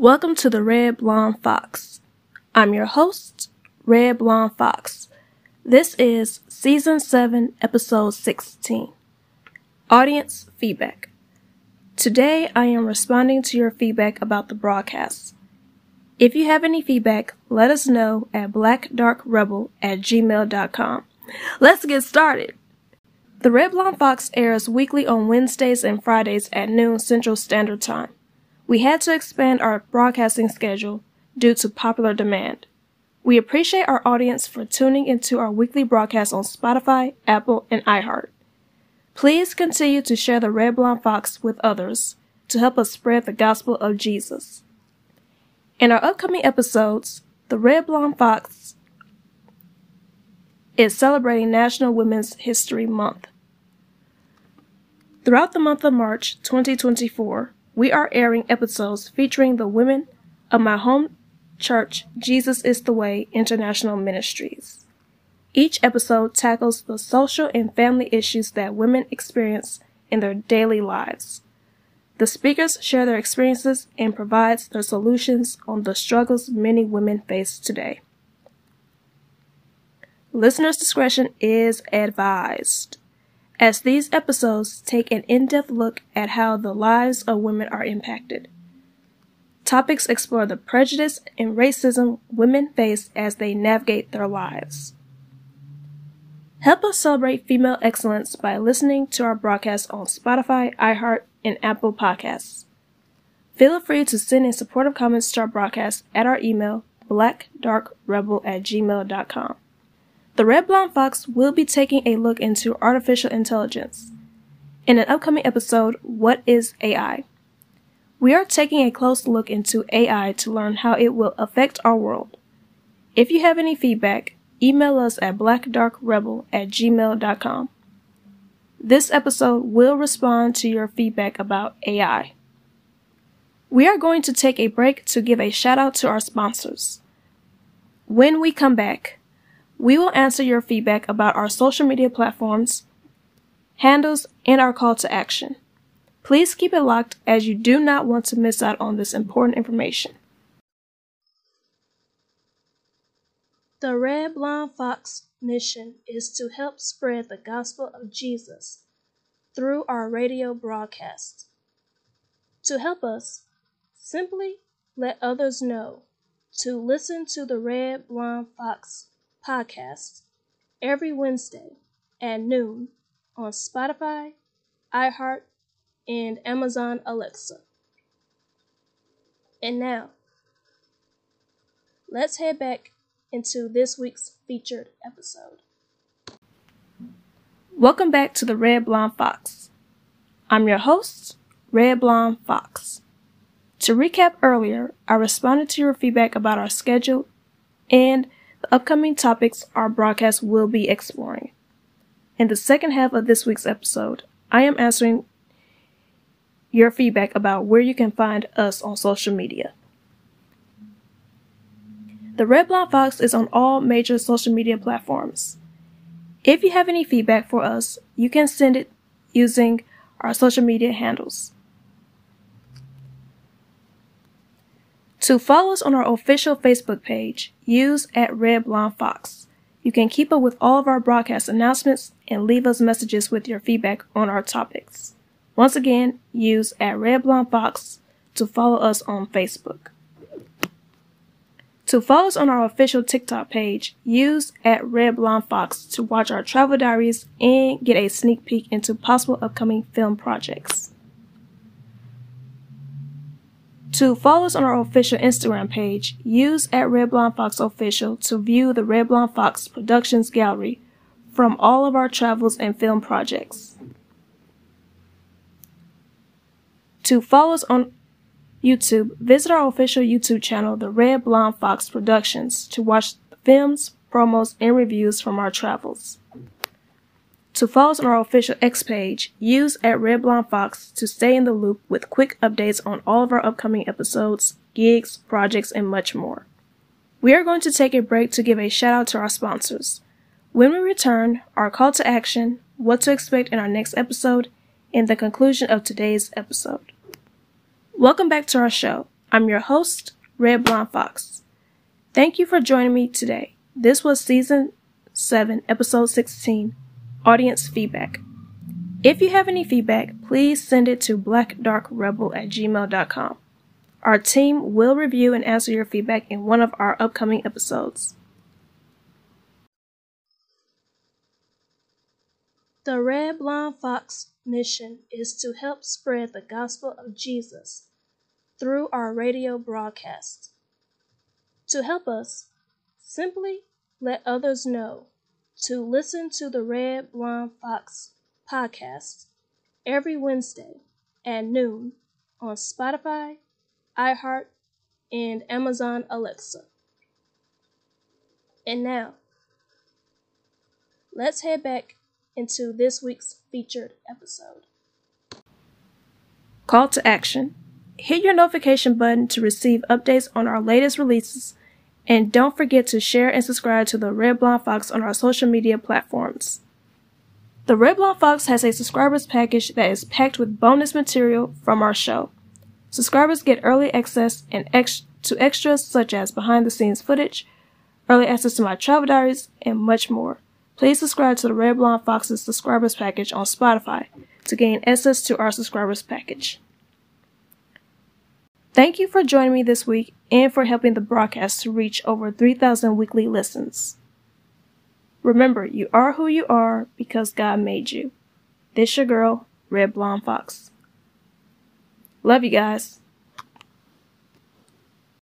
Welcome to the Red Blonde Fox. I'm your host, Red Blonde Fox. This is Season 7, Episode 16, Audience Feedback. Today, I am responding to your feedback about the broadcast. If you have any feedback, let us know at blackdarkrebel@gmail.com. Let's get started. The Red Blonde Fox airs weekly on Wednesdays and Fridays at noon Central Standard Time. We had to expand our broadcasting schedule due to popular demand. We appreciate our audience for tuning into our weekly broadcast on Spotify, Apple, and iHeart. Please continue to share the Red Blonde Fox with others to help us spread the gospel of Jesus. In our upcoming episodes, the Red Blonde Fox is celebrating National Women's History Month. Throughout the month of March 2024, we are airing episodes featuring the women of my home church, Jesus is the Way, International Ministries. Each episode tackles the social and family issues that women experience in their daily lives. The speakers share their experiences and provides their solutions on the struggles many women face today. Listeners' discretion is advised, as these episodes take an in-depth look at how the lives of women are impacted. Topics explore the prejudice and racism women face as they navigate their lives. Help us celebrate female excellence by listening to our broadcasts on Spotify, iHeart, and Apple Podcasts. Feel free to send in supportive comments to our broadcast at our email, blackdarkrebel@gmail.com. The Red Blonde Fox will be taking a look into artificial intelligence. In an upcoming episode, What is AI? We are taking a close look into AI to learn how it will affect our world. If you have any feedback, email us at blackdarkrebel@gmail.com. This episode will respond to your feedback about AI. We are going to take a break to give a shout out to our sponsors. When we come back, we will answer your feedback about our social media platforms, handles, and our call to action. Please keep it locked as you do not want to miss out on this important information. The Red Blonde Fox mission is to help spread the gospel of Jesus through our radio broadcast. To help us, simply let others know to listen to the Red Blonde Fox podcast every Wednesday at noon on Spotify, iHeart, and Amazon Alexa. And now, let's head back into this week's featured episode. Welcome back to the Red Blonde Fox. I'm your host, Red Blonde Fox. To recap earlier, I responded to your feedback about our schedule and the upcoming topics our broadcast will be exploring. In the second half of this week's episode, I am answering your feedback about where you can find us on social media. The Red Blonde Fox is on all major social media platforms. If you have any feedback for us, you can send it using our social media handles. To follow us on our official Facebook page, use @RedBlondeFox. You can keep up with all of our broadcast announcements and leave us messages with your feedback on our topics. Once again, use @RedBlondeFox to follow us on Facebook. To follow us on our official TikTok page, use @RedBlondeFox to watch our travel diaries and get a sneak peek into possible upcoming film projects. To follow us on our official Instagram page, use @RedBlondeFoxOfficial to view the Red Blonde Fox Productions Gallery from all of our travels and film projects. To follow us on YouTube, visit our official YouTube channel, The Red Blonde Fox Productions, to watch the films, promos, and reviews from our travels. To follow us on our official X page, use @RedBlondeFox to stay in the loop with quick updates on all of our upcoming episodes, gigs, projects, and much more. We are going to take a break to give a shout out to our sponsors. When we return, our call to action, what to expect in our next episode, and the conclusion of today's episode. Welcome back to our show. I'm your host, Red Blonde Fox. Thank you for joining me today. This was Season 7, Episode 16, Audience Feedback. If you have any feedback, please send it to blackdarkrebel@gmail.com. Our team will review and answer your feedback in one of our upcoming episodes. The Red Blonde Fox mission is to help spread the gospel of Jesus through our radio broadcast. To help us, simply let others know to listen to the Red Blonde Fox podcast every Wednesday at noon on Spotify, iHeart, and Amazon Alexa. And now, let's head back into this week's featured episode. Call to action. Hit your notification button to receive updates on our latest releases, and don't forget to share and subscribe to the Red Blonde Fox on our social media platforms. The Red Blonde Fox has a subscribers package that is packed with bonus material from our show. Subscribers get early access and to extras such as behind-the-scenes footage, early access to my travel diaries, and much more. Please subscribe to the Red Blonde Fox's subscribers package on Spotify to gain access to our subscribers package. Thank you for joining me this week and for helping the broadcast to reach over 3,000 weekly listens. Remember, you are who you are because God made you. This your girl, Red Blonde Fox. Love you guys.